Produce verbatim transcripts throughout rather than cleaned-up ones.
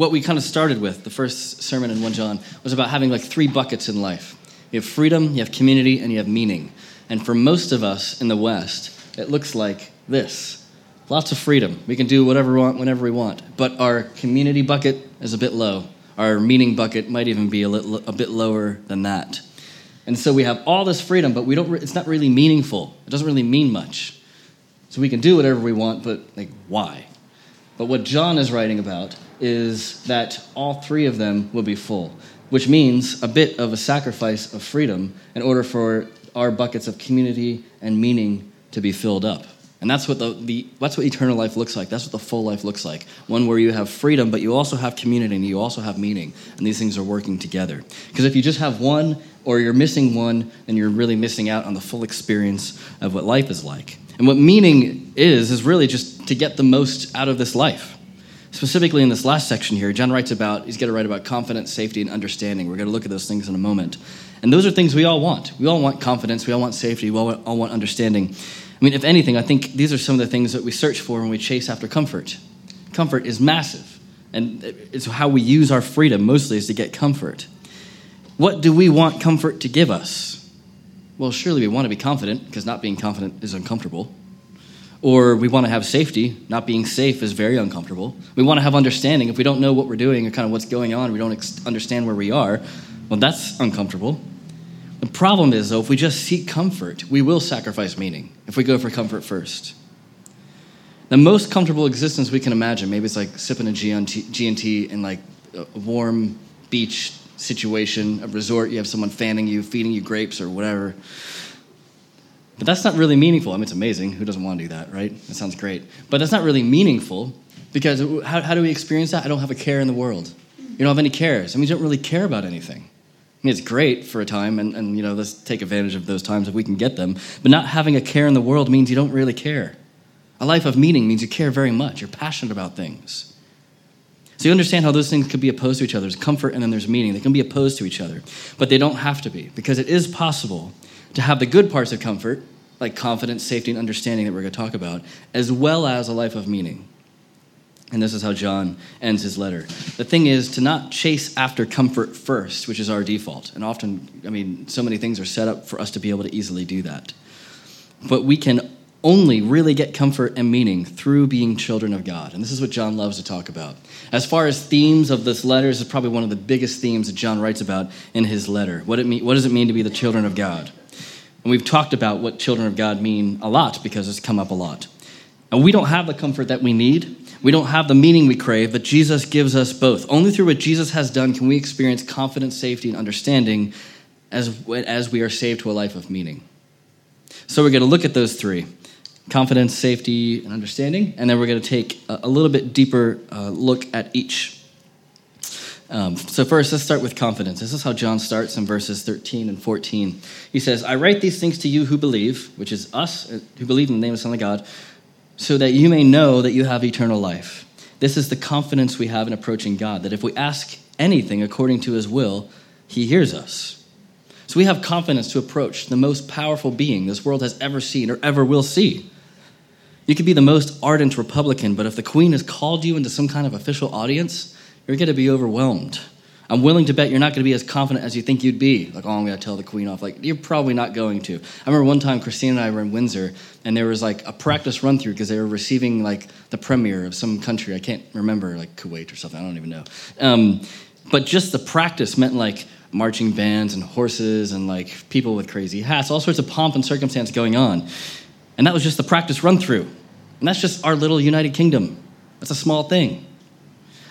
what we kind of started with, the first sermon in First John, was about having like three buckets in life. You have freedom, you have community, and you have meaning. And for most of us in the West, it looks like this. Lots of freedom. We can do whatever we want, whenever we want. But our community bucket is a bit low. Our meaning bucket might even be a, little, a bit lower than that. And so we have all this freedom, but we don't. Re- it's not really meaningful. It doesn't really mean much. So we can do whatever we want, but like, why? But what John is writing about is that all three of them will be full, which means a bit of a sacrifice of freedom in order for our buckets of community and meaning to be filled up. And that's what the, the that's what eternal life looks like. That's what the full life looks like. One where you have freedom, but you also have community, and you also have meaning. And these things are working together. Because if you just have one, or you're missing one, then you're really missing out on the full experience of what life is like. And what meaning is, is really just to get the most out of this life. Specifically in this last section here, John writes about, he's going to write about confidence, safety, and understanding. We're going to look at those things in a moment. And those are things we all want. We all want confidence. We all want safety. We all, all want understanding. I mean, if anything, I think these are some of the things that we search for when we chase after comfort. Comfort is massive, and it's how we use our freedom mostly is to get comfort. What do we want comfort to give us? Well, surely we want to be confident, because not being confident is uncomfortable. Or we want to have safety. Not being safe is very uncomfortable. We want to have understanding. If we don't know what we're doing or kind of what's going on, we don't ex- understand where we are, well, that's uncomfortable. The problem is, though, if we just seek comfort, we will sacrifice meaning if we go for comfort first. The most comfortable existence we can imagine, maybe it's like sipping a G and T in like a warm beach situation, a resort, you have someone fanning you, feeding you grapes or whatever. But that's not really meaningful. I mean, it's amazing. Who doesn't want to do that, right? That sounds great. But that's not really meaningful because how, how do we experience that? I don't have a care in the world. You don't have any cares. I mean, you don't really care about anything. I mean, it's great for a time, and, and you know, let's take advantage of those times if we can get them. But not having a care in the world means you don't really care. A life of meaning means you care very much. You're passionate about things. So you understand how those things could be opposed to each other. There's comfort and then there's meaning. They can be opposed to each other, but they don't have to be, because it is possible to have the good parts of comfort, like confidence, safety, and understanding that we're going to talk about, as well as a life of meaning. And this is how John ends his letter. The thing is to not chase after comfort first, which is our default. And often, I mean, so many things are set up for us to be able to easily do that. But we can only really get comfort and meaning through being children of God. And this is what John loves to talk about. As far as themes of this letter, this is probably one of the biggest themes that John writes about in his letter. What it mean, what does it mean to be the children of God? And we've talked about what children of God mean a lot because it's come up a lot. And we don't have the comfort that we need. We don't have the meaning we crave, but Jesus gives us both. Only through what Jesus has done can we experience confidence, safety, and understanding as, as we are saved to a life of meaning. So we're going to look at those three, confidence, safety, and understanding, and then we're going to take a, a little bit deeper uh, look at each. Um, so first, let's start with confidence. This is how John starts in verses thirteen and fourteen. He says, I write these things to you who believe, which is us, who believe in the name of the Son of God, so that you may know that you have eternal life. This is the confidence we have in approaching God, that if we ask anything according to his will, he hears us. So we have confidence to approach the most powerful being this world has ever seen or ever will see. You could be the most ardent Republican, but if the Queen has called you into some kind of official audience, you're going to be overwhelmed. I'm willing to bet you're not going to be as confident as you think you'd be. Like, oh, I'm going to tell the Queen off. Like, you're probably not going to. I remember one time Christine and I were in Windsor, and there was, like, a practice run-through because they were receiving, like, the premier of some country. I can't remember, like, Kuwait or something. I don't even know. Um, but just the practice meant, like, marching bands and horses and, like, people with crazy hats, all sorts of pomp and circumstance going on. And that was just the practice run-through. And that's just our little United Kingdom. That's a small thing.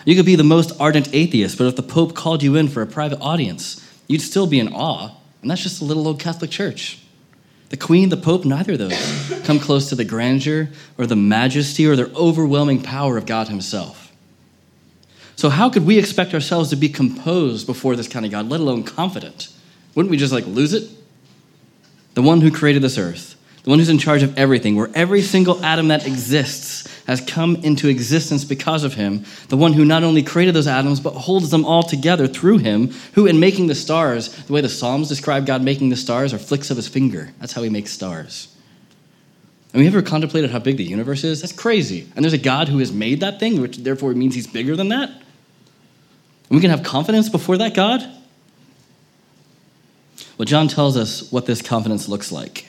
You could be the most ardent atheist, but if the Pope called you in for a private audience, you'd still be in awe, and that's just a little old Catholic church. The Queen, the Pope, neither of those come close to the grandeur or the majesty or the overwhelming power of God himself. So how could we expect ourselves to be composed before this kind of God, let alone confident? Wouldn't we just, like, lose it? The one who created this earth, the one who's in charge of everything, where every single atom that exists has come into existence because of him, the one who not only created those atoms, but holds them all together through him, who in making the stars, the way the Psalms describe God making the stars are flicks of his finger. That's how he makes stars. And we ever contemplated how big the universe is? That's crazy. And there's a God who has made that thing, which therefore means he's bigger than that? And we can have confidence before that God? Well, John tells us what this confidence looks like.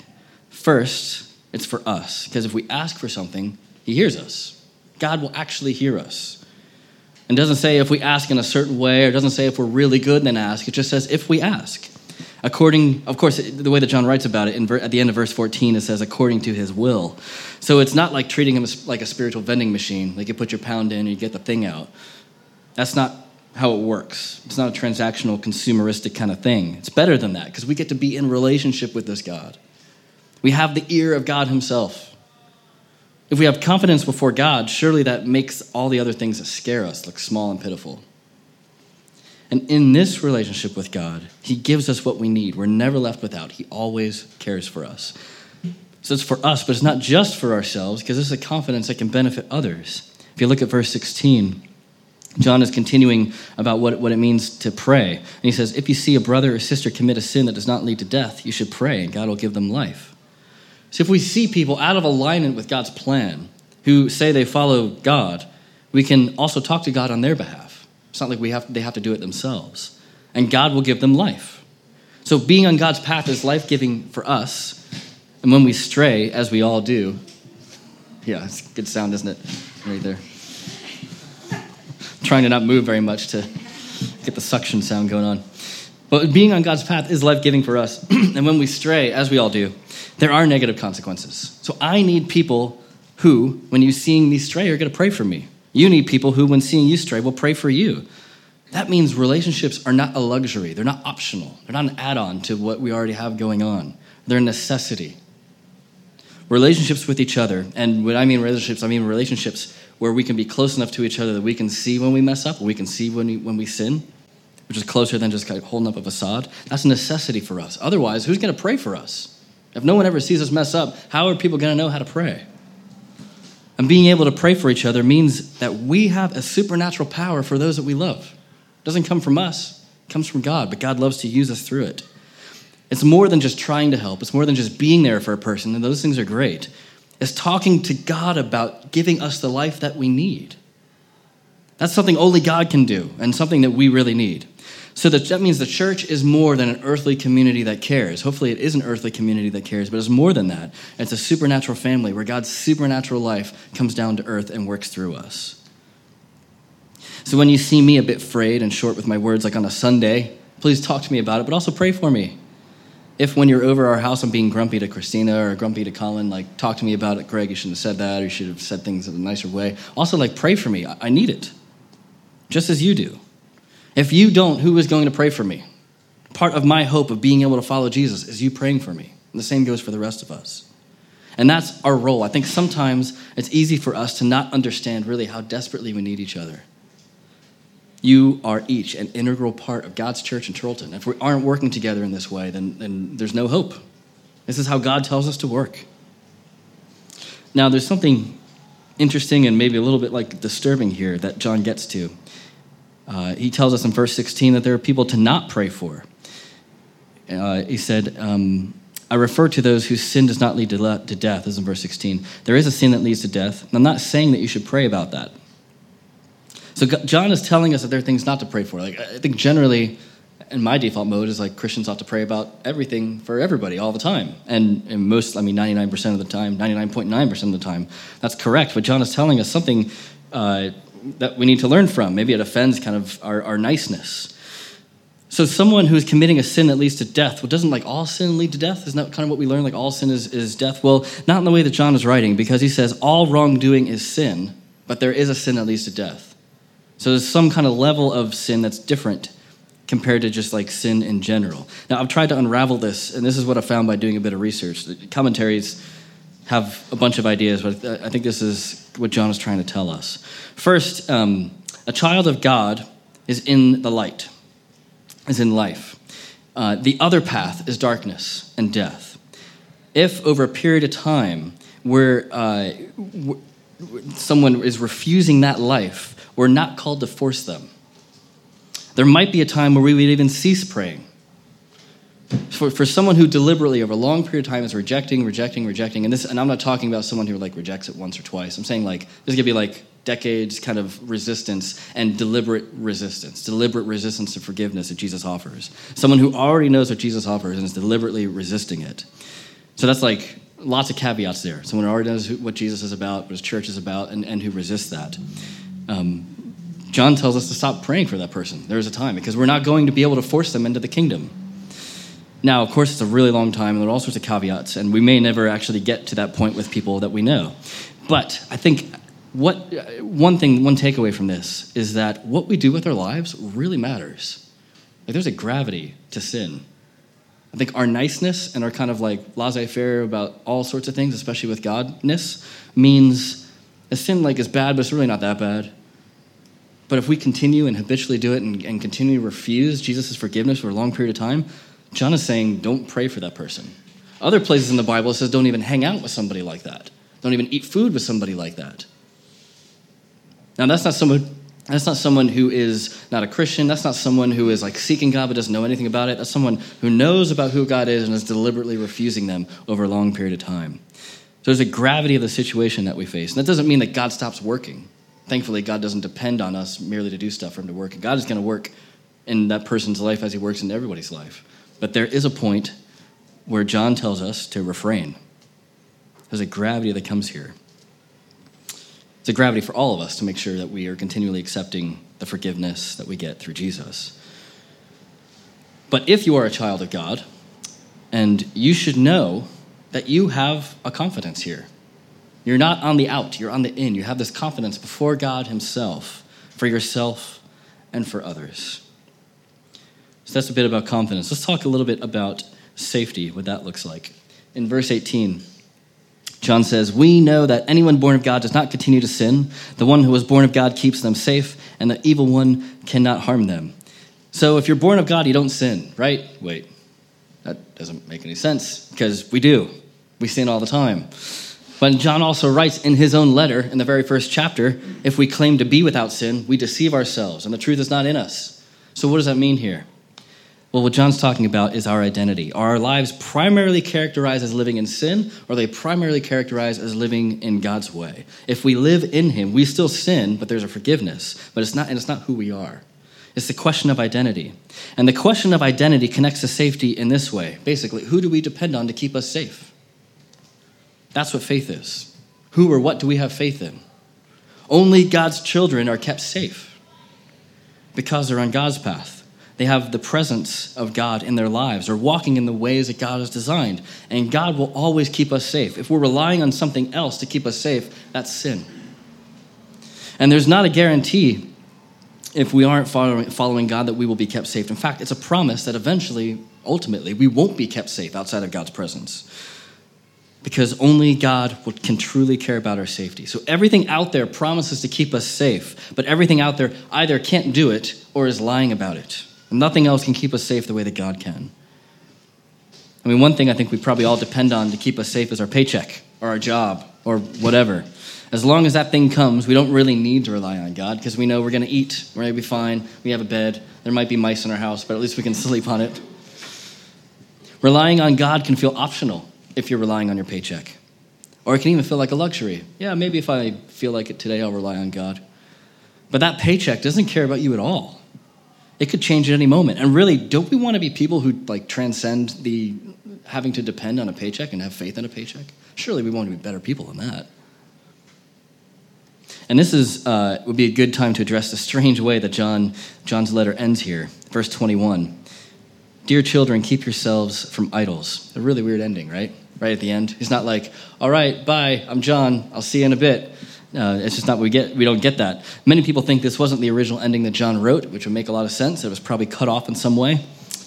First, it's for us, because if we ask for something, he hears us. God will actually hear us. And doesn't say if we ask in a certain way, or doesn't say if we're really good, then ask. It just says if we ask. According, of course, the way that John writes about it, in ver- at the end of verse fourteen, it says, according to his will. So it's not like treating him as like a spiritual vending machine. Like you put your pound in and you get the thing out. That's not how it works. It's not a transactional, consumeristic kind of thing. It's better than that because we get to be in relationship with this God. We have the ear of God himself. If we have confidence before God, surely that makes all the other things that scare us look small and pitiful. And in this relationship with God, he gives us what we need. We're never left without. He always cares for us. So it's for us, but it's not just for ourselves, because this is a confidence that can benefit others. If you look at verse sixteen, John is continuing about what, what it means to pray. And he says, if you see a brother or sister commit a sin that does not lead to death, you should pray, and God will give them life. So if we see people out of alignment with God's plan, who say they follow God, we can also talk to God on their behalf. It's not like we have, they have to do it themselves. And God will give them life. So being on God's path is life-giving for us. And when we stray, as we all do, yeah, it's good sound, isn't it? Right there. Trying to not move very much to get the suction sound going on. But being on God's path is life-giving for us. And when we stray, as we all do, there are negative consequences. So I need people who, when you're seeing me stray, are going to pray for me. You need people who, when seeing you stray, will pray for you. That means relationships are not a luxury. They're not optional. They're not an add-on to what we already have going on. They're a necessity. Relationships with each other, and when I mean relationships, I mean relationships where we can be close enough to each other that we can see when we mess up, we can see when we, when we sin, which is closer than just kind of holding up a facade. That's a necessity for us. Otherwise, who's going to pray for us? If no one ever sees us mess up, how are people going to know how to pray? And being able to pray for each other means that we have a supernatural power for those that we love. It doesn't come from us. It comes from God, but God loves to use us through it. It's more than just trying to help. It's more than just being there for a person, and those things are great. It's talking to God about giving us the life that we need. That's something only God can do and something that we really need. So that, that means the church is more than an earthly community that cares. Hopefully it is an earthly community that cares, but it's more than that. It's a supernatural family where God's supernatural life comes down to earth and works through us. So when you see me a bit frayed and short with my words, like on a Sunday, please talk to me about it, but also pray for me. If when you're over our house I'm being grumpy to Christina or grumpy to Colin, like talk to me about it, Greg, you shouldn't have said that, or you should have said things in a nicer way. Also, like pray for me. I need it, just as you do. If you don't, who is going to pray for me? Part of my hope of being able to follow Jesus is you praying for me. And the same goes for the rest of us. And that's our role. I think sometimes it's easy for us to not understand really how desperately we need each other. You are each an integral part of God's church in Trilton. If we aren't working together in this way, then, then there's no hope. This is how God tells us to work. Now, there's something interesting and maybe a little bit like disturbing here that John gets to. Uh, he tells us in verse sixteen that there are people to not pray for. Uh, he said, um, I refer to those whose sin does not lead to, le- to death. This is in verse sixteen. There is a sin that leads to death. And I'm not saying that you should pray about that. So God, John is telling us that there are things not to pray for. Like I think generally, in my default mode, is like Christians ought to pray about everything for everybody all the time. And, and most, I mean, ninety-nine percent of the time, ninety-nine point nine percent of the time, that's correct. But John is telling us something Uh, that we need to learn from. Maybe it offends kind of our, our niceness. So someone who's committing a sin that leads to death, well, doesn't like all sin lead to death? Isn't that kind of what we learn, like all sin is, is death? Well, not in the way that John is writing, because he says all wrongdoing is sin, but there is a sin that leads to death. So there's some kind of level of sin that's different compared to just like sin in general. Now, I've tried to unravel this, and this is what I found by doing a bit of research. The commentaries have a bunch of ideas, but I think this is what John is trying to tell us. First, um, a child of God is in the light, is in life. Uh, the other path is darkness and death. If over a period of time where uh, someone is refusing that life, we're not called to force them. There might be a time where we would even cease praying. For, for someone who deliberately over a long period of time is rejecting, rejecting, rejecting, and this, and I'm not talking about someone who like rejects it once or twice. I'm saying like, this is going to be like decades kind of resistance and deliberate resistance, deliberate resistance to forgiveness that Jesus offers. Someone who already knows what Jesus offers and is deliberately resisting it. So that's like lots of caveats there. Someone who already knows who, what Jesus is about, what his church is about, and, and who resists that. Um, John tells us to stop praying for that person. There is a time, because we're not going to be able to force them into the kingdom. Now, of course, it's a really long time, and there are all sorts of caveats, and we may never actually get to that point with people that we know. But I think what one thing, one takeaway from this is that what we do with our lives really matters. Like, there's a gravity to sin. I think our niceness and our kind of like laissez-faire about all sorts of things, especially with godness, means a sin like is bad, but it's really not that bad. But if we continue and habitually do it and, and continue to refuse Jesus' forgiveness for a long period of time, John is saying, don't pray for that person. Other places in the Bible, it says don't even hang out with somebody like that. Don't even eat food with somebody like that. Now, that's not someone that's not someone who is not a Christian. That's not someone who is like seeking God but doesn't know anything about it. That's someone who knows about who God is and is deliberately refusing them over a long period of time. So there's a gravity of the situation that we face. And that doesn't mean that God stops working. Thankfully, God doesn't depend on us merely to do stuff for him to work. God is going to work in that person's life as he works in everybody's life. But there is a point where John tells us to refrain. There's a gravity that comes here. It's a gravity for all of us to make sure that we are continually accepting the forgiveness that we get through Jesus. But if you are a child of God, and you should know that you have a confidence here. You're not on the out, you're on the in. You have this confidence before God himself, for yourself and for others. So that's a bit about confidence. Let's talk a little bit about safety, what that looks like. In verse eighteen, John says, "We know that anyone born of God does not continue to sin. The one who was born of God keeps them safe, and the evil one cannot harm them." So if you're born of God, you don't sin, right? Wait, that doesn't make any sense, because we do. We sin all the time. But John also writes in his own letter, in the very first chapter, if we claim to be without sin, we deceive ourselves, and the truth is not in us. So what does that mean here? Well, what John's talking about is our identity. Are our lives primarily characterized as living in sin, or are they primarily characterized as living in God's way? If we live in him, we still sin, but there's a forgiveness, but it's not, and it's not who we are. It's the question of identity. And the question of identity connects to safety in this way. Basically, who do we depend on to keep us safe? That's what faith is. Who or what do we have faith in? Only God's children are kept safe because they're on God's path. They have the presence of God in their lives, or walking in the ways that God has designed. And God will always keep us safe. If we're relying on something else to keep us safe, that's sin. And there's not a guarantee if we aren't following God that we will be kept safe. In fact, it's a promise that eventually, ultimately, we won't be kept safe outside of God's presence, because only God can truly care about our safety. So everything out there promises to keep us safe, but everything out there either can't do it or is lying about it. And nothing else can keep us safe the way that God can. I mean, one thing I think we probably all depend on to keep us safe is our paycheck or our job or whatever. As long as that thing comes, we don't really need to rely on God, because we know we're going to eat, we're going to be fine, we have a bed, there might be mice in our house, but at least we can sleep on it. Relying on God can feel optional if you're relying on your paycheck. Or it can even feel like a luxury. Yeah, maybe if I feel like it today, I'll rely on God. But that paycheck doesn't care about you at all. It could change at any moment. And really, don't we want to be people who like transcend the having to depend on a paycheck and have faith in a paycheck? Surely we want to be better people than that. And this is uh, would be a good time to address the strange way that John John's letter ends here. Verse twenty-one, "Dear children, keep yourselves from idols." A really weird ending, right? Right at the end. He's not like, all right, bye, I'm John, I'll see you in a bit. Uh, it's just not what we get. We don't get that. Many people think this wasn't the original ending that John wrote, which would make a lot of sense. It was probably cut off in some way.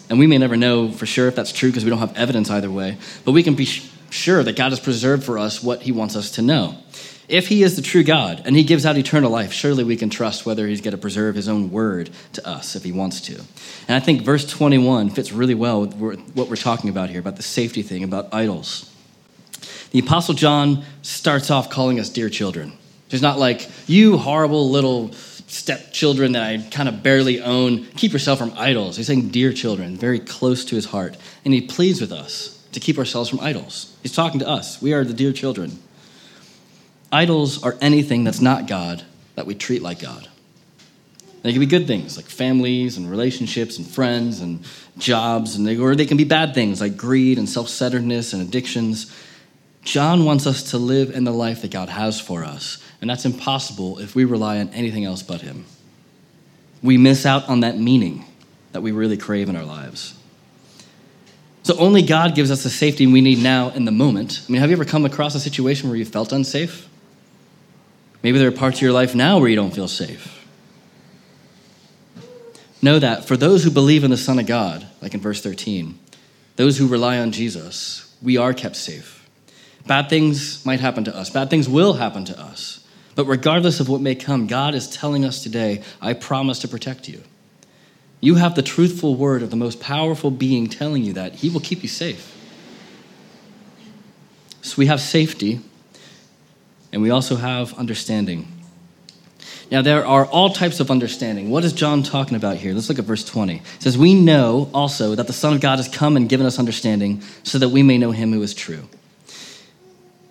And we may never know for sure if that's true, because we don't have evidence either way. But we can be sh- sure that God has preserved for us what he wants us to know. If he is the true God and he gives out eternal life, surely we can trust whether he's going to preserve his own word to us if he wants to. And I think verse twenty-one fits really well with what we're talking about here, about the safety thing, about idols. The Apostle John starts off calling us dear children. There's not like, you horrible little stepchildren that I kind of barely own, keep yourself from idols. He's saying dear children, very close to his heart. And he pleads with us to keep ourselves from idols. He's talking to us. We are the dear children. Idols are anything that's not God that we treat like God. They can be good things like families and relationships and friends and jobs, and they, or they can be bad things like greed and self-centeredness and addictions. John wants us to live in the life that God has for us, and that's impossible if we rely on anything else but him. We miss out on that meaning that we really crave in our lives. So only God gives us the safety we need now in the moment. I mean, have you ever come across a situation where you felt unsafe? Maybe there are parts of your life now where you don't feel safe. Know that for those who believe in the Son of God, like in verse thirteen, those who rely on Jesus, we are kept safe. Bad things might happen to us. Bad things will happen to us. But regardless of what may come, God is telling us today, I promise to protect you. You have the truthful word of the most powerful being telling you that. He will keep you safe. So we have safety, and we also have understanding. Now, there are all types of understanding. What is John talking about here? Let's look at verse twenty. It says, we know also that the Son of God has come and given us understanding so that we may know him who is true.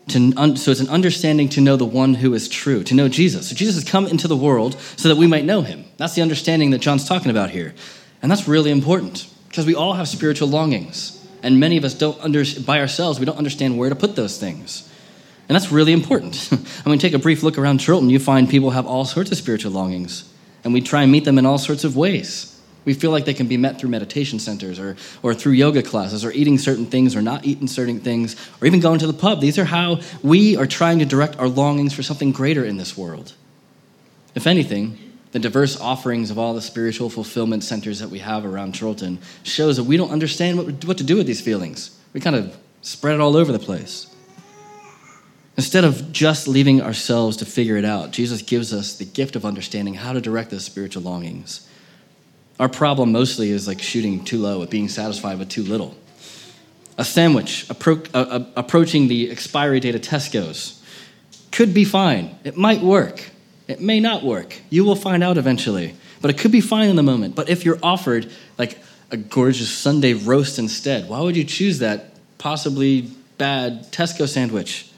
To un- so it's an understanding to know the one who is true, to know Jesus. So Jesus has come into the world so that we might know him. That's the understanding that John's talking about here. And that's really important because we all have spiritual longings. And many of us don't, under- by ourselves, we don't understand where to put those things. And that's really important. I mean, take a brief look around Trilton. You find people have all sorts of spiritual longings. And we try and meet them in all sorts of ways. We feel like they can be met through meditation centers or or through yoga classes or eating certain things or not eating certain things or even going to the pub. These are how we are trying to direct our longings for something greater in this world. If anything, the diverse offerings of all the spiritual fulfillment centers that we have around Charlton shows that we don't understand what, what to do with these feelings. We kind of spread it all over the place. Instead of just leaving ourselves to figure it out, Jesus gives us the gift of understanding how to direct those spiritual longings. Our problem mostly is like shooting too low, at being satisfied with too little. A sandwich appro- uh, uh, approaching the expiry date of Tesco's could be fine. It might work. It may not work. You will find out eventually. But it could be fine in the moment. But if you're offered like a gorgeous Sunday roast instead, why would you choose that possibly bad Tesco sandwich?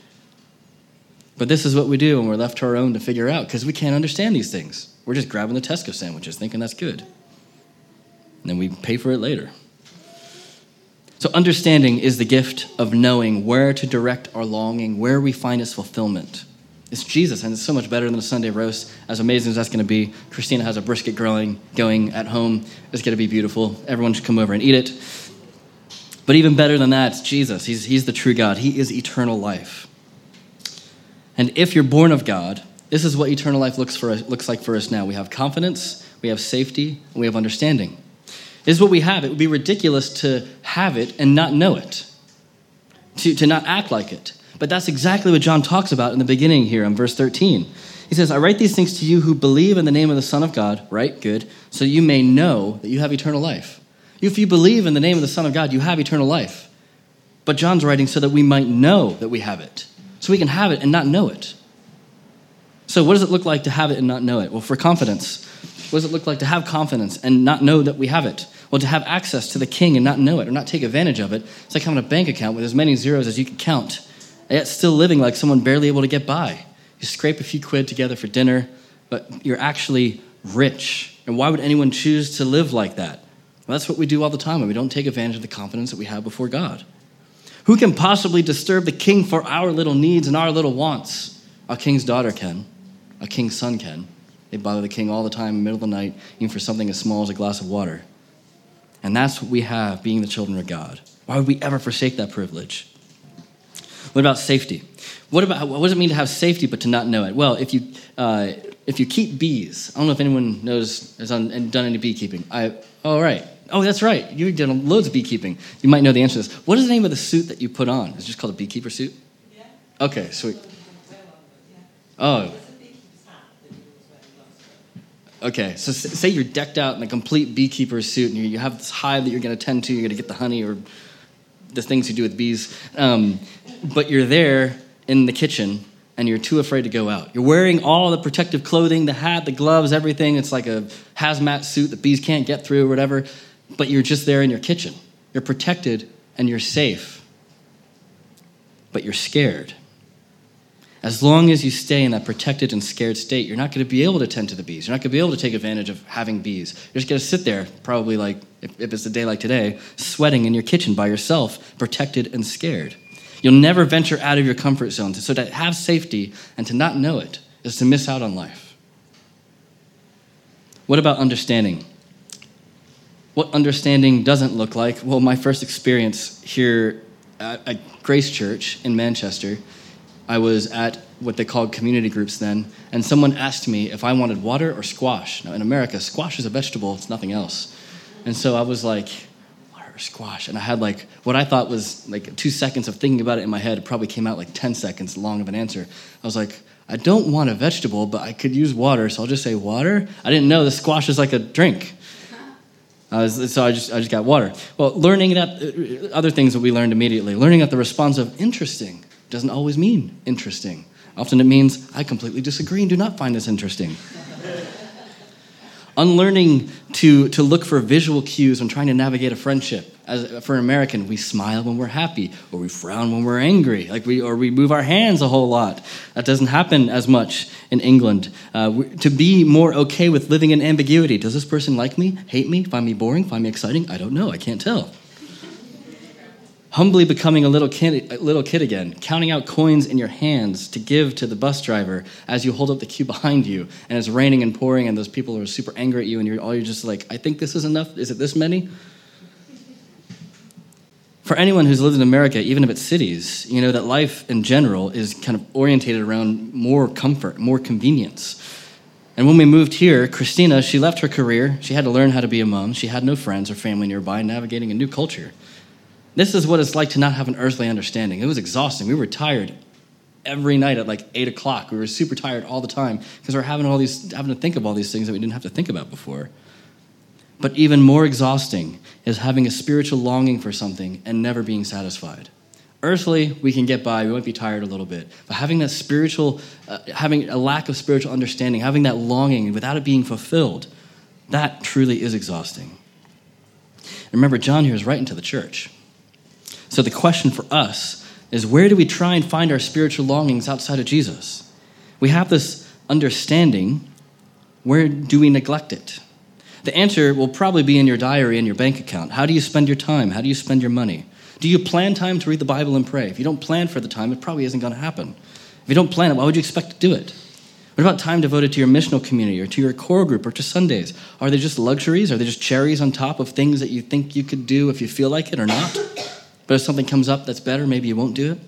But this is what we do when we're left to our own to figure out because we can't understand these things. We're just grabbing the Tesco sandwiches thinking that's good. And then we pay for it later. So understanding is the gift of knowing where to direct our longing, where we find its fulfillment. It's Jesus, and it's so much better than a Sunday roast. As amazing as that's going to be, Christina has a brisket grilling going at home. It's going to be beautiful. Everyone should come over and eat it. But even better than that, it's Jesus. He's, he's the true God. He is eternal life. And if you're born of God, this is what eternal life looks for us, looks like for us now. We have confidence, we have safety, and we have understanding. This is what we have. It would be ridiculous to have it and not know it, to, to not act like it. But that's exactly what John talks about in the beginning here in verse thirteen. He says, I write these things to you who believe in the name of the Son of God, right, good, so you may know that you have eternal life. If you believe in the name of the Son of God, you have eternal life. But John's writing so that we might know that we have it, so we can have it and not know it. So what does it look like to have it and not know it? Well, for confidence, what does it look like to have confidence and not know that we have it? Well, to have access to the king and not know it or not take advantage of it, it's like having a bank account with as many zeros as you can count, yet still living like someone barely able to get by. You scrape a few quid together for dinner, but you're actually rich. And why would anyone choose to live like that? Well, that's what we do all the time, and we don't take advantage of the confidence that we have before God. Who can possibly disturb the king for our little needs and our little wants? A king's daughter can. A king's son can. They bother the king all the time in the middle of the night, even for something as small as a glass of water. And that's what we have, being the children of God. Why would we ever forsake that privilege? What about safety? What about what does it mean to have safety but to not know it? Well, if you uh, if you keep bees, I don't know if anyone knows has done any beekeeping. I oh right, oh that's right, you've done loads of beekeeping. You might know the answer to this. What is the name of the suit that you put on? Is it just called a beekeeper suit? Yeah. Okay, sweet. Oh. Okay, so say you're decked out in a complete beekeeper's suit and you have this hive that you're going to tend to, you're going to get the honey or the things you do with bees, um, but you're there in the kitchen and you're too afraid to go out. You're wearing all the protective clothing, the hat, the gloves, everything. It's like a hazmat suit that bees can't get through or whatever, but you're just there in your kitchen. You're protected and you're safe, but you're scared. As long as you stay in that protected and scared state, you're not going to be able to tend to the bees. You're not going to be able to take advantage of having bees. You're just going to sit there, probably like, if, if it's a day like today, sweating in your kitchen by yourself, protected and scared. You'll never venture out of your comfort zone. So to have safety and to not know it is to miss out on life. What about understanding? What understanding doesn't look like? Well, my first experience here at, at Grace Church in Manchester, I was at what they called community groups then, and someone asked me if I wanted water or squash. Now, in America, squash is a vegetable. It's nothing else. And so I was like, water or squash? And I had like what I thought was like two seconds of thinking about it in my head. It probably came out like ten seconds long of an answer. I was like, I don't want a vegetable, but I could use water, so I'll just say water. I didn't know the squash is like a drink. I was, so I just I just got water. Well, learning that, other things that we learned immediately, learning that the response of interesting doesn't always mean interesting. Often it means, I completely disagree and do not find this interesting. Unlearning to, to look for visual cues when trying to navigate a friendship. As for an American, we smile when we're happy, or we frown when we're angry, like we or we move our hands a whole lot. That doesn't happen as much in England. Uh, we, to be more okay with living in ambiguity. Does this person like me, hate me, find me boring, find me exciting? I don't know, I can't tell. Humbly becoming a little kid, a little kid again, counting out coins in your hands to give to the bus driver as you hold up the queue behind you, and it's raining and pouring, and those people are super angry at you, and you're all you're just like, I think this is enough. Is it this many? For anyone who's lived in America, even if it's cities, you know that life in general is kind of orientated around more comfort, more convenience. And when we moved here, Christina, she left her career. She had to learn how to be a mom. She had no friends or family nearby, navigating a new culture. This is what it's like to not have an earthly understanding. It was exhausting. We were tired every night at like eight o'clock. We were super tired all the time because we were having, all these, having to think of all these things that we didn't have to think about before. But even more exhausting is having a spiritual longing for something and never being satisfied. Earthly, we can get by. We might be tired a little bit. But having that spiritual, uh, having a lack of spiritual understanding, having that longing without it being fulfilled, that truly is exhausting. And remember, John here is writing to the church. So the question for us is, where do we try and find our spiritual longings outside of Jesus? We have this understanding. Where do we neglect it? The answer will probably be in your diary and your bank account. How do you spend your time? How do you spend your money? Do you plan time to read the Bible and pray? If you don't plan for the time, it probably isn't going to happen. If you don't plan it, why would you expect to do it? What about time devoted to your missional community or to your core group or to Sundays? Are they just luxuries? Are they just cherries on top of things that you think you could do if you feel like it or not? But if something comes up that's better, maybe you won't do it.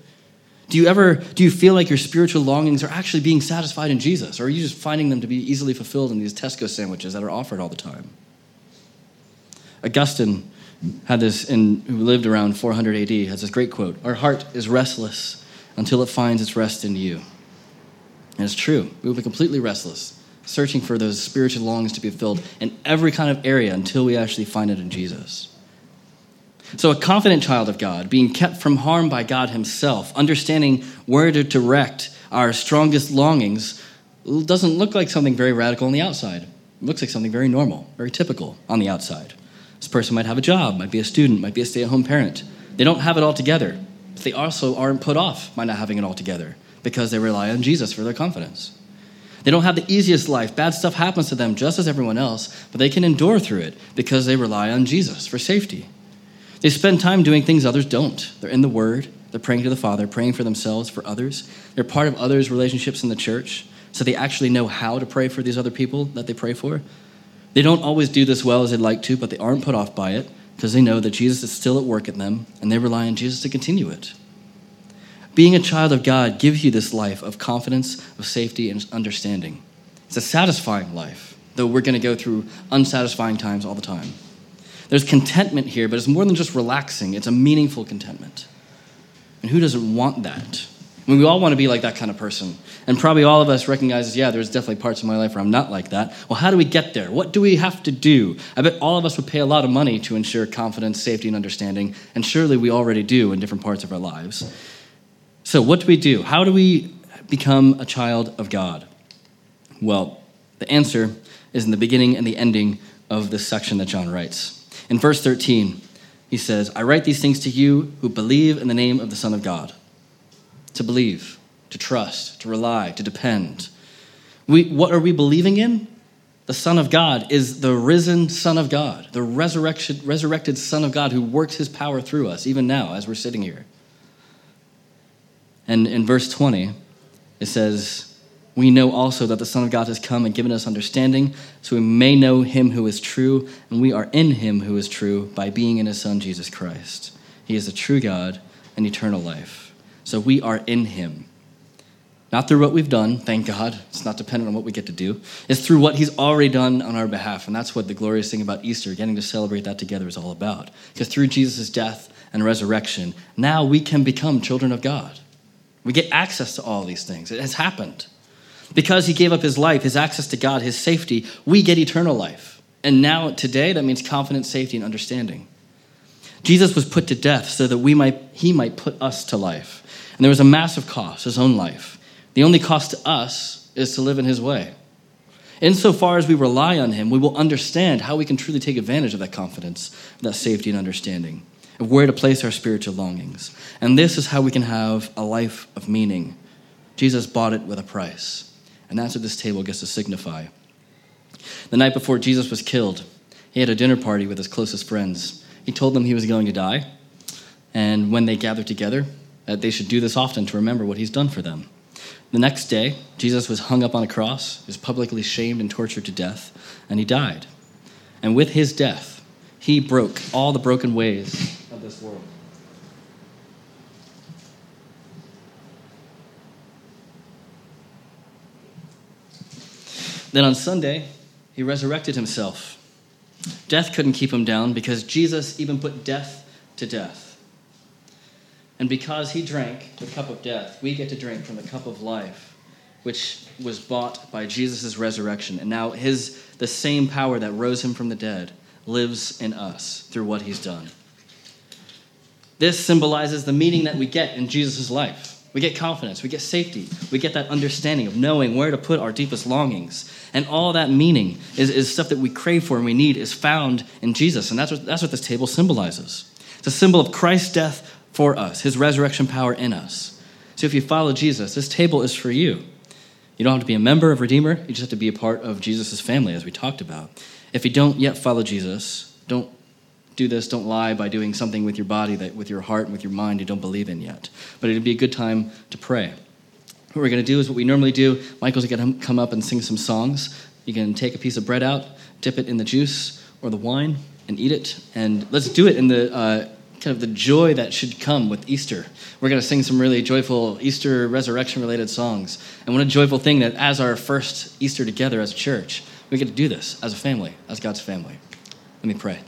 Do you ever, do you feel like your spiritual longings are actually being satisfied in Jesus? Or are you just finding them to be easily fulfilled in these Tesco sandwiches that are offered all the time? Augustine had this, in, who lived around four hundred A D, has this great quote, "Our heart is restless until it finds its rest in you." And it's true. We will be completely restless, searching for those spiritual longings to be filled in every kind of area until we actually find it in Jesus. So a confident child of God, being kept from harm by God himself, understanding where to direct our strongest longings, doesn't look like something very radical on the outside. It looks like something very normal, very typical on the outside. This person might have a job, might be a student, might be a stay-at-home parent. They don't have it all together, but they also aren't put off by not having it all together because they rely on Jesus for their confidence. They don't have the easiest life. Bad stuff happens to them just as everyone else, but they can endure through it because they rely on Jesus for safety. They spend time doing things others don't. They're in the Word. They're praying to the Father, praying for themselves, for others. They're part of others' relationships in the church, so they actually know how to pray for these other people that they pray for. They don't always do this well as they'd like to, but they aren't put off by it because they know that Jesus is still at work in them, and they rely on Jesus to continue it. Being a child of God gives you this life of confidence, of safety, and understanding. It's a satisfying life, though we're going to go through unsatisfying times all the time. There's contentment here, but it's more than just relaxing. It's a meaningful contentment. And who doesn't want that? I mean, we all want to be like that kind of person. And probably all of us recognize, yeah, there's definitely parts of my life where I'm not like that. Well, how do we get there? What do we have to do? I bet all of us would pay a lot of money to ensure confidence, safety, and understanding, and surely we already do in different parts of our lives. So what do we do? How do we become a child of God? Well, the answer is in the beginning and the ending of this section that John writes. In verse thirteen, he says, "I write these things to you who believe in the name of the Son of God." To believe. to trust, to rely, to depend. We, what are we believing in? The Son of God is the risen Son of God, the resurrection, resurrected Son of God who works his power through us, even now as we're sitting here. And in verse twenty, it says, we know also that the Son of God has come and given us understanding, so we may know him who is true, and we are in him who is true by being in his Son, Jesus Christ. He is a true God and eternal life. So we are in him. Not through what we've done, thank God. It's not dependent on what we get to do. It's through what he's already done on our behalf. And that's what the glorious thing about Easter, getting to celebrate that together, is all about. Because through Jesus' death and resurrection, now we can become children of God. We get access to all these things. It has happened. Because he gave up his life, his access to God, his safety, we get eternal life. And now, today, that means confidence, safety, and understanding. Jesus was put to death so that we might, he might put us to life. And there was a massive cost, his own life. The only cost to us is to live in his way. Insofar as we rely on him, we will understand how we can truly take advantage of that confidence, that safety and understanding, of where to place our spiritual longings. And this is how we can have a life of meaning. Jesus bought it with a price. And that's what this table gets to signify. The night before Jesus was killed, he had a dinner party with his closest friends. He told them he was going to die. And when they gathered together, that they should do this often to remember what he's done for them. The next day, Jesus was hung up on a cross, was publicly shamed and tortured to death, and he died. And with his death, he broke all the broken ways of this world. Then on Sunday, he resurrected himself. Death couldn't keep him down because Jesus even put death to death. And because he drank the cup of death, we get to drink from the cup of life, which was bought by Jesus' resurrection. And now his the same power that rose him from the dead lives in us through what he's done. This symbolizes the meaning that we get in Jesus' life. We get confidence, we get safety, we get that understanding of knowing where to put our deepest longings. And all that meaning is, is stuff that we crave for and we need is found in Jesus. And that's what, that's what this table symbolizes. It's a symbol of Christ's death for us, his resurrection power in us. So if you follow Jesus, this table is for you. You don't have to be a member of Redeemer. You just have to be a part of Jesus' family, as we talked about. If you don't yet follow Jesus, don't do this. Don't lie by doing something with your body, that with your heart and with your mind you don't believe in yet. But it would be a good time to pray. What we're going to do is what we normally do. Michael's going to come up and sing some songs. You can take a piece of bread out, dip it in the juice or the wine, and eat it. And let's do it in the... Uh, kind of the joy that should come with Easter. We're going to sing some really joyful Easter resurrection-related songs. And what a joyful thing that as our first Easter together as a church, we get to do this as a family, as God's family. Let me pray.